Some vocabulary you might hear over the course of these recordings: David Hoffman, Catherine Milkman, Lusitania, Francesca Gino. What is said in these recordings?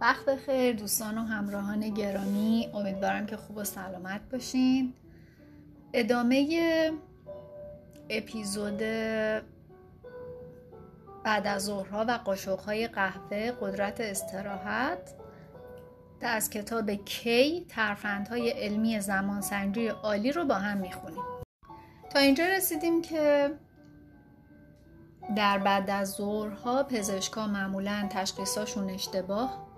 وقت بخیر دوستان و همراهان گرامی، امیدوارم که خوب و سلامت باشین. ادامه اپیزود بعد از ظهرها و قاشق‌های قهوه، قدرت استراحت، از کتاب کی، ترفندهای علمی زمانسنجی عالی رو با هم میخونیم. تا اینجا رسیدیم که در بعد از ظهرها پزشکا معمولاً تشخیصاشون اشتباه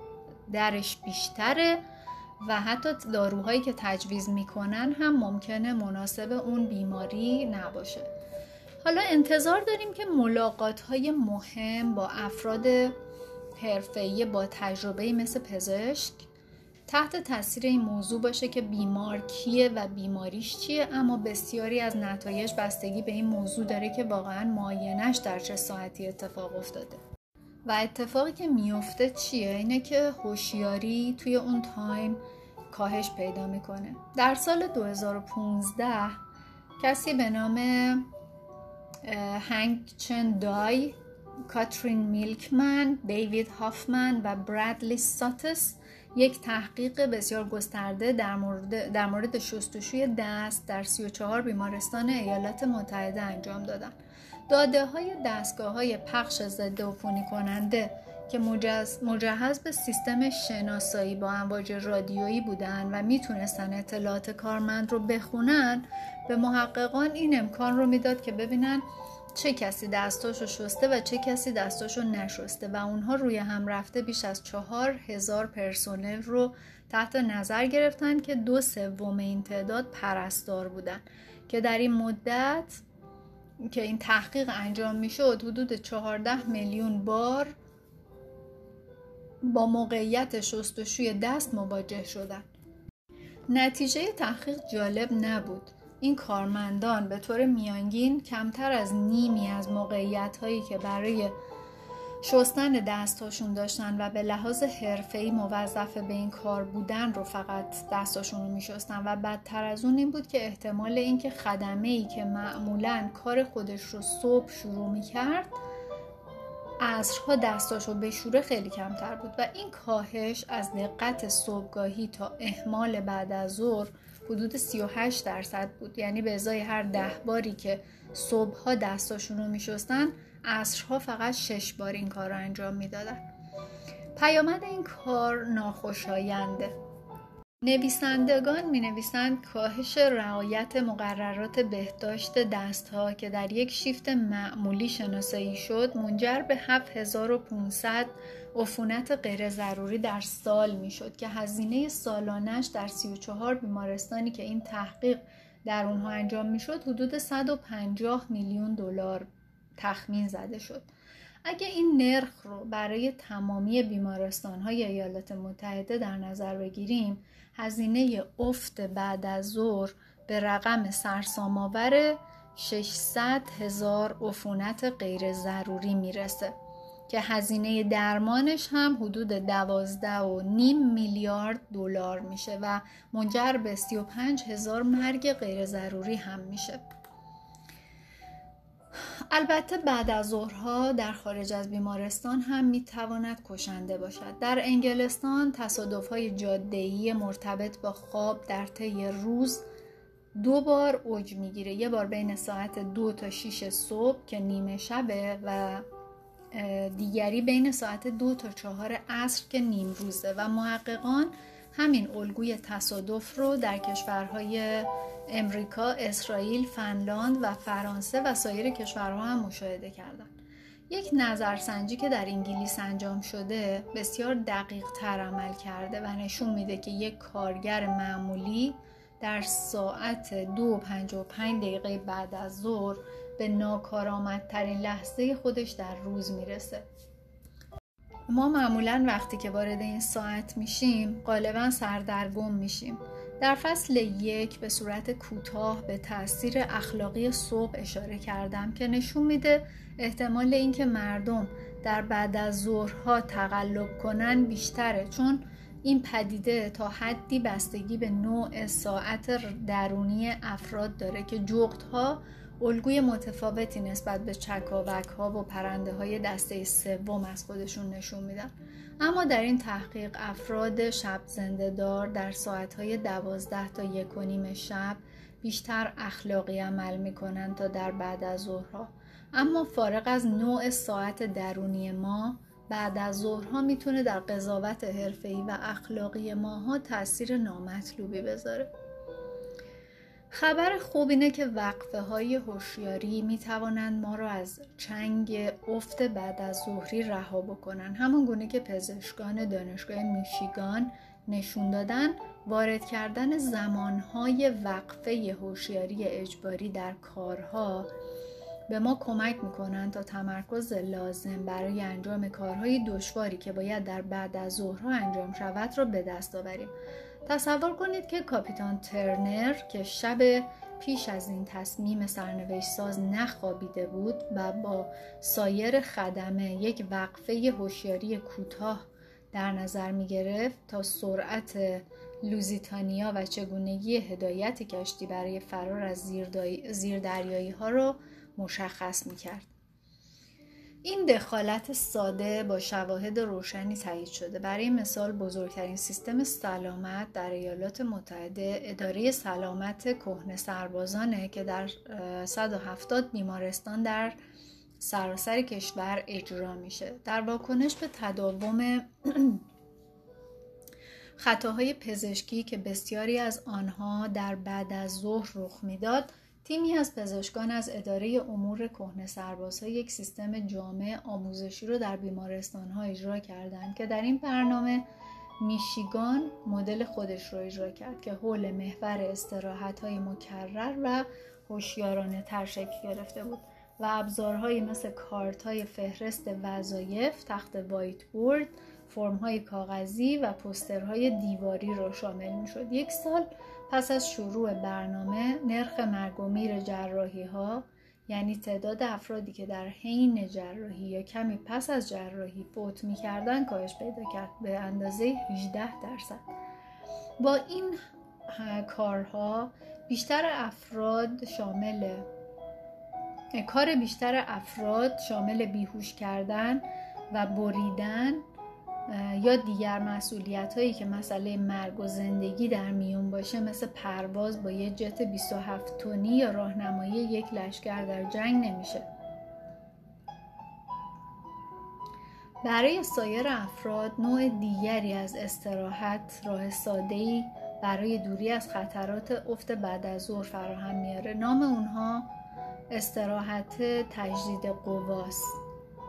درش بیشتره و حتی داروهایی که تجویز میکنن هم ممکنه مناسب اون بیماری نباشه. حالا انتظار داریم که ملاقات‌های مهم با افراد حرفه‌ای با تجربه مثل پزشک تحت تاثیر این موضوع باشه که بیمار کیه و بیماریش چیه، اما بسیاری از نتایج بستگی به این موضوع داره که واقعاً معاینش در چه ساعتی اتفاق افتاده. و اتفاقی که میفته چیه؟ اینه که هوشیاری توی اون تایم کاهش پیدا میکنه. در سال 2015 کسی به نام هانگ چن دای، کاترین میلکمن، دیوید هافمن و برادلی استاتس یک تحقیق بسیار گسترده در مورد شستشوی دست در 34 بیمارستان ایالات متحده انجام دادن. داده های دستگاه های پخش ضدعفونی کننده که مجهز به سیستم شناسایی با امواج رادیویی بودن و میتونستن اطلاعات کارمند رو بخونن، به محققان این امکان رو میداد که ببینن چه کسی دستاشو شسته و چه کسی دستاشو نشسته و اونها روی هم رفته بیش از 4,000 پرسنل رو تحت نظر گرفتن که 2/3 این تعداد پرستار بودن که در این مدت که این تحقیق انجام میشد حدود 14 میلیون بار با موقعیت شستشوی دست مواجه شدن. نتیجه تحقیق جالب نبود. این کارمندان به طور میانگین کمتر از نیمی از موقعیت‌هایی که برای شستن دستاشون داشتن و به لحاظ حرفه‌ای موظف به این کار بودن رو فقط دستاشون رو می‌شستن و بدتر از اون این بود که احتمال اینکه خدمه‌ای که معمولاً کار خودش رو صبح شروع می‌کرد عصرها دستاش رو بشوره خیلی کمتر بود و این کاهش از دقت صبحگاهی تا اهمال بعد از ظهر حدود 38% بود. یعنی به ازای هر 10 باری که صبحها دستاشون رو میشستن، عصرها فقط 6 بار این کار رو انجام میدادن. پیامد این کار ناخوشاینده. نویسندگان مینویسند کاهش رعایت مقررات بهداشت دستها که در یک شیفت معمولی شناسایی شد منجر به 7500 عفونت غیر ضروری در سال میشد که هزینه سالانش در 34 بیمارستانی که این تحقیق در اونها انجام میشد حدود 150 میلیون دلار تخمین زده شد. اگه این نرخ رو برای تمامی بیمارستان‌های ایالات متحده در نظر بگیریم، هزینه افت بعد از ظهر به رقم سرسام‌آور 600,000 عفونت غیر ضروری میرسه که هزینه درمانش هم حدود 12.5 میلیارد دلار میشه و منجر به 35,000 مرگ غیر ضروری هم میشه. البته بعد از ظهرها در خارج از بیمارستان هم میتواند کشنده باشد. در انگلستان تصادف‌های جاده‌ای مرتبط با خواب در طی روز 2 بار اوج میگیره. یه بار بین ساعت 2 تا 6 صبح که نیمه شبه و دیگری بین ساعت 2 تا 4 عصر که نیم روزه و محققان همین الگوی تصادف رو در کشورهای امریکا، اسرائیل، فنلاند و فرانسه و سایر کشورها هم مشاهده کردن. یک نظرسنجی که در انگلیس انجام شده بسیار دقیق تر عمل کرده و نشون میده که یک کارگر معمولی در ساعت 2:55 بعد از ظهر به ناکارآمدترین لحظه خودش در روز میرسه. ما معمولاً وقتی که وارد این ساعت میشیم غالباً سردرگم میشیم. در فصل 1 به صورت کوتاه به تأثیر اخلاقی صبح اشاره کردم که نشون میده احتمال اینکه مردم در بعد از ظهرها تقلب کنن بیشتره، چون این پدیده تا حدی بستگی به نوع ساعت درونی افراد داره که جغدها الگوی متفاوتی نسبت به چکاوک‌ها و پرنده‌های دسته سوم از خودشون نشون میدن. اما در این تحقیق افراد شب زنده‌دار در ساعت‌های 12 تا 1:30 شب بیشتر اخلاقی عمل میکنن تا در بعد از ظهرها. اما فارغ از نوع ساعت درونی ما، بعد از ظهرها میتونه در قضاوت حرفه‌ای و اخلاقی ماها تأثیر نامطلوبی بذاره. خبر خوب اینه که وقفه های هوشیاری میتوانند ما را از چنگ افت بعد از ظهری رها بکنن. همون گونه که پزشکان دانشگاه میشیگان نشون دادن، وارد کردن زمانهای وقفه هوشیاری اجباری در کارها به ما کمک میکنن تا تمرکز لازم برای انجام کارهای دشواری که باید در بعد از ظهرها انجام شود را به دست آوریم. تصور کنید که کاپیتان ترنر که شب پیش از این تصمیم سرنوشت ساز نخوابیده بود و با سایر خدمه یک وقفه هوشیاری کوتاه در نظر می گرفت تا سرعت لوزیتانیا و چگونگی هدایت کشتی برای فرار از زیردریایی ها را مشخص می کرد. این دخالت ساده با شواهد روشنی تایید شده. برای مثال بزرگترین سیستم سلامت در ایالات متحده اداره سلامت کهنه سربازانه که در 170 بیمارستان در سراسر کشور اجرا میشه. در واکنش به تداوم خطاهای پزشکی که بسیاری از آنها در بعد از ظهر رخ میداد، تیمی از پزشکان از اداره امور کهنه سربازها یک سیستم جامع آموزشی رو در بیمارستان‌ها اجرا کردند که در این برنامه میشیگان مدل خودش رو اجرا کرد که حول محور استراحت‌های مکرر و هوشیارانه‌تر شکل گرفته بود و ابزارهایی مثل کارت‌های فهرست وظایف، تخت وایت بورد، فرم‌های کاغذی و پوسترهای دیواری رو شامل می‌شد. یک سال پس از شروع برنامه، نرخ مرگ و میر جراحی‌ها، یعنی تعداد افرادی که در حین جراحی یا کمی پس از جراحی فوت می‌کردند، کاهش پیدا کرد به اندازه 18%. با این کارها بیشتر افراد شامل بیهوش کردن و بریدن یا دیگر مسئولیت هایی که مسئله مرگ و زندگی در میون باشه، مثل پرواز با یه جت 27 تنی یا راهنمایی یک لشکر در جنگ نمیشه. برای سایر افراد نوع دیگری از استراحت راه ساده‌ای برای دوری از خطرات افت بعد از ظهر فراهم میاره. نام اونها استراحت تجدید قواست.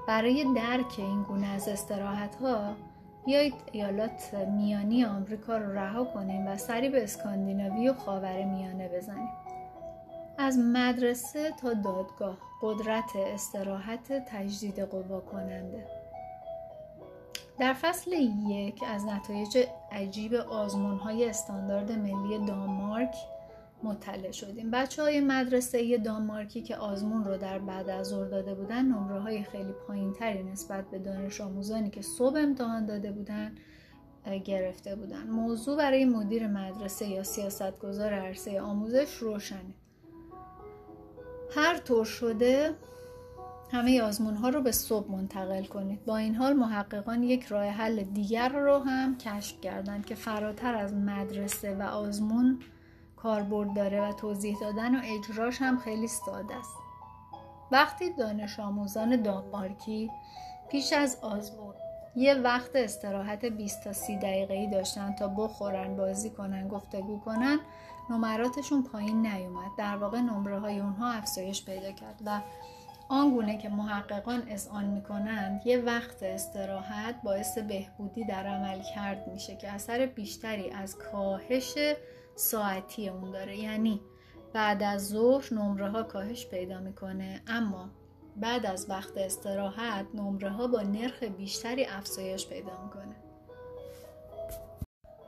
برای درک این گونه از استراحت‌ها بیایید ایالات میانی آمریکا رو رها کنیم و سری به اسکاندیناوی و خاورمیانه بزنیم. از مدرسه تا دادگاه، قدرت استراحت تجدید قوا کننده. در فصل 1 از نتایج عجیب آزمون‌های استاندارد ملی دانمارک مطلع شدیم. بچه‌های مدرسه دانمارکی که آزمون رو در بعد از ظهر داده بودن، نمره‌های خیلی پایین‌تری نسبت به دانش آموزانی که صبح امتحان داده بودن گرفته بودن. موضوع برای مدیر مدرسه یا سیاستگزار عرصه آموزش روشنه. هر طور شده همه آزمون‌ها رو به صبح منتقل کنید. با این حال محققان یک راه حل دیگر رو هم کشف کردند که فراتر از مدرسه و آزمون کاربرد داره و توضیح دادن و اجراش هم خیلی ساده است. وقتی دانش آموزان دانمارکی پیش از آزمون یه وقت استراحت 20 تا 30 دقیقه‌ای داشتن تا بخورن، بازی کنن، گفتگو کنن، نمراتشون پایین نیومد. در واقع نمره‌های اونها افزایش پیدا کرد و آنگونه که محققان اذعان می‌کنند، یه وقت استراحت باعث بهبودی در عملکرد میشه که اثر بیشتری از کاهش ساعتی اون داره. یعنی بعد از ظهر نمره ها کاهش پیدا میکنه، اما بعد از وقت استراحت نمره ها با نرخ بیشتری افزایش پیدا میکنه.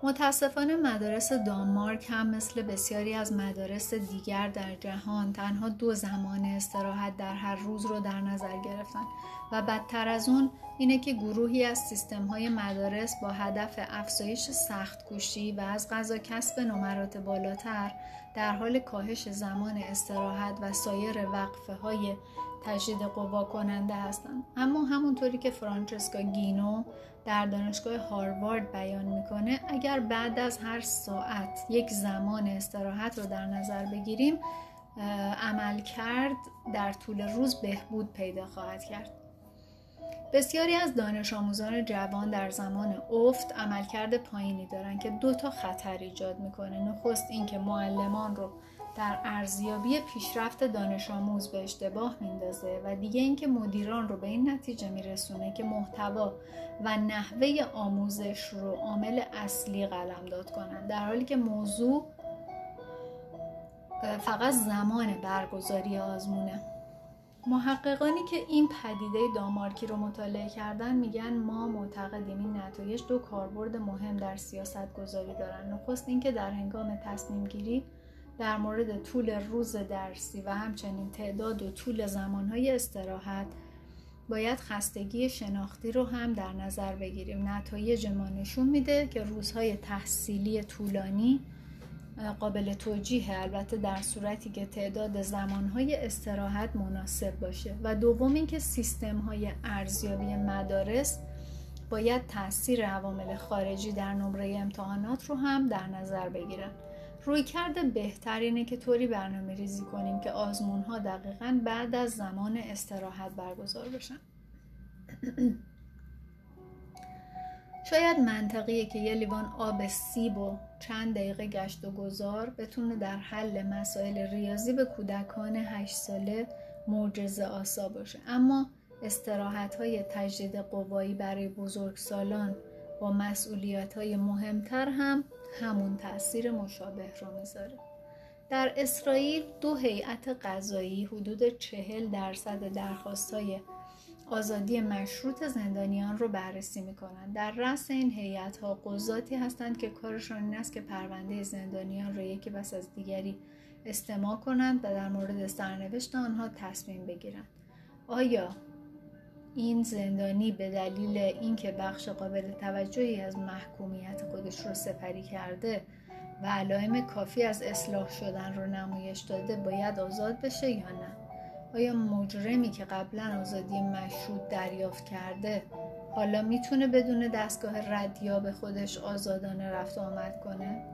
متاسفانه مدارس دانمارک هم مثل بسیاری از مدارس دیگر در جهان تنها 2 زمان استراحت در هر روز رو در نظر گرفتن و بدتر از اون اینه که گروهی از سیستم‌های مدارس با هدف افزایش سخت‌کوشی و از قضا کسب نمرات بالاتر در حال کاهش زمان استراحت و سایر وقفه‌های تجدید قوا کننده هستند. اما همونطوری که فرانچسکا گینو در دانشگاه هاروارد بیان میکنه، اگر بعد از هر ساعت یک زمان استراحت رو در نظر بگیریم، عملکرد در طول روز بهبود پیدا خواهد کرد. بسیاری از دانش آموزان جوان در زمان افت عملکرد پایینی دارند که دو تا خطر ایجاد میکنه. نخست این که معلمان رو در ارزیابی پیشرفت دانش آموز به اشتباه میندازه و دیگه اینکه مدیران رو به این نتیجه میرسونه که محتوا و نحوه آموزش رو عامل اصلی قلمداد کنن، در حالی که موضوع فقط زمان برگزاری آزمونه. محققانی که این پدیده دامارکی رو مطالعه کردن میگن ما معتقدیم این نتایج دو کاربرد مهم در سیاست‌گذاری دارن. نخست اینکه در هنگام تصمیم گیری در مورد طول روز درسی و همچنین تعداد و طول زمانهای استراحت باید خستگی شناختی رو هم در نظر بگیریم. نتایج ما نشون میده که روزهای تحصیلی طولانی قابل توجیه، البته در صورتی که تعداد زمانهای استراحت مناسب باشه. و دوم اینکه سیستم‌های ارزیابی مدارس باید تأثیر عوامل خارجی در نمره امتحانات رو هم در نظر بگیرن. رویکرد بهتر اینه که طوری برنامه‌ریزی کنیم که آزمون‌ها دقیقاً بعد از زمان استراحت برگزار بشن. شاید منطقیه که یه لیوان آب سیب و چند دقیقه گشت و گذار بتونه در حل مسائل ریاضی به کودکان 8 ساله معجزه آسا باشه، اما استراحت‌های تجدید قوایی برای بزرگسالان با مسئولیت‌های مهمتر هم همون تأثیر مشابه رو میذاره. در اسرائیل دو هیئت قضایی حدود 40% درخواست‌های آزادی مشروط زندانیان رو بررسی میکنن. در رأس این هیئت‌ها قضاتی هستند که کارشون این است که پرونده زندانیان رو یکی پس از دیگری استماع کنند و در مورد سرنوشت آنها تصمیم بگیرند. آیا این زندانی به دلیل اینکه بخش قابل توجهی از محکومیت خودش رو سپری کرده و علائم کافی از اصلاح شدن رو نمایش داده باید آزاد بشه یا نه؟ آیا مجرمی که قبلا آزادی مشروط دریافت کرده حالا میتونه بدون دستگاه ردیاب خودش آزادانه رفت و آمد کنه؟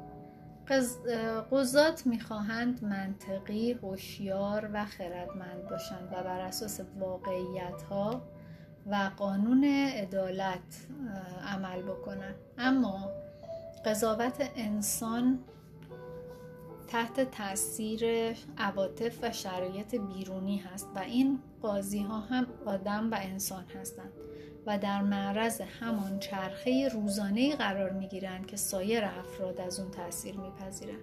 قضات میخواهند منطقی، هوشیار و خردمند باشند و بر اساس واقعیت‌ها و قانون عدالت عمل بکنند. اما قضاوت انسان تحت تأثیر عواطف و شرایط بیرونی هست و این قاضی ها هم آدم و انسان هستند و در معرض همان چرخه روزانه‌ای قرار می‌گیرند که سایر افراد از اون تأثیر می‌پذیرند.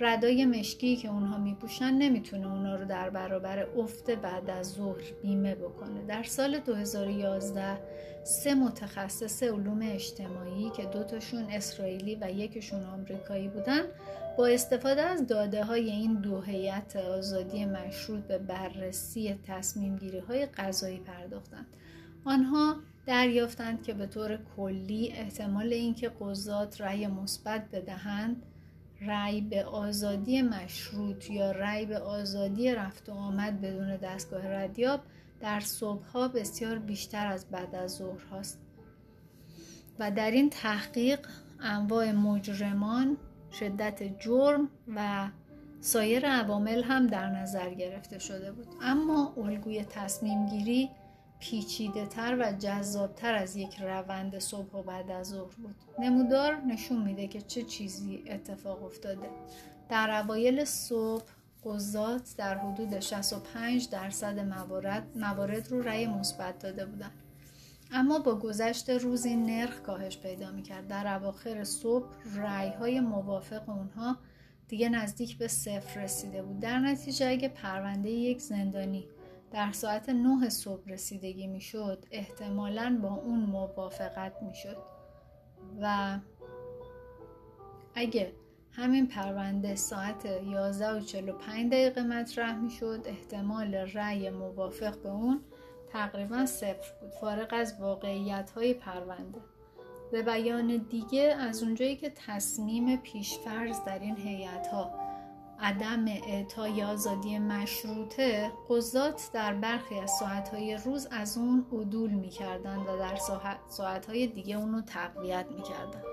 ردای مشکی که اونها می‌پوشن نمی‌تونه اونها رو در برابر افت بعد از ظهر بیمه بکنه. در سال 2011 3 متخصص علوم اجتماعی که 2 تاشون اسرائیلی و 1 تاشون آمریکایی بودن با استفاده از داده‌های این دو هیئت آزادی مشروط به بررسی تصمیم‌گیری‌های قضایی پرداختند. آنها دریافتند که به طور کلی احتمال اینکه قضات رأی مثبت بدهند، رأی به آزادی مشروط یا رأی به آزادی رفت و آمد بدون دستگاه ردیاب در صبح‌ها بسیار بیشتر از بعد از ظهر هاست. و در این تحقیق انواع مجرمان، شدت جرم و سایر عوامل هم در نظر گرفته شده بود. اما الگوی تصمیم گیری پیچیده تر و جذاب تر از یک روند صبح و بعد از ظهر بود. نمودار نشون میده که چه چیزی اتفاق افتاده. در اوایل صبح قضات در حدود 65% موارد رو رأی مثبت داده بودند. اما با گذشت روز این نرخ کاهش پیدا می‌کرد. در اواخر صبح رأی‌های موافق اونها دیگه نزدیک به 0 رسیده بود. در نتیجه اگه پرونده یک زندانی در ساعت 9 صبح رسیدگی می‌شد، احتمالاً با اون موافقت می‌شد. و اگه همین پرونده ساعت 11:45 مطرح می‌شد، احتمال رأی موافق به اون تقریباً 0 بود، فارغ از واقعیت‌های پرونده. به بیان دیگه، از اونجایی که تصمیم پیشفرض در این هیئت‌ها عدم اعطای آزادی مشروطه، قضات در برخی از ساعت‌های روز از اون عدول می‌کردند و در ساعت‌های دیگه اون رو تقویت می‌کردند.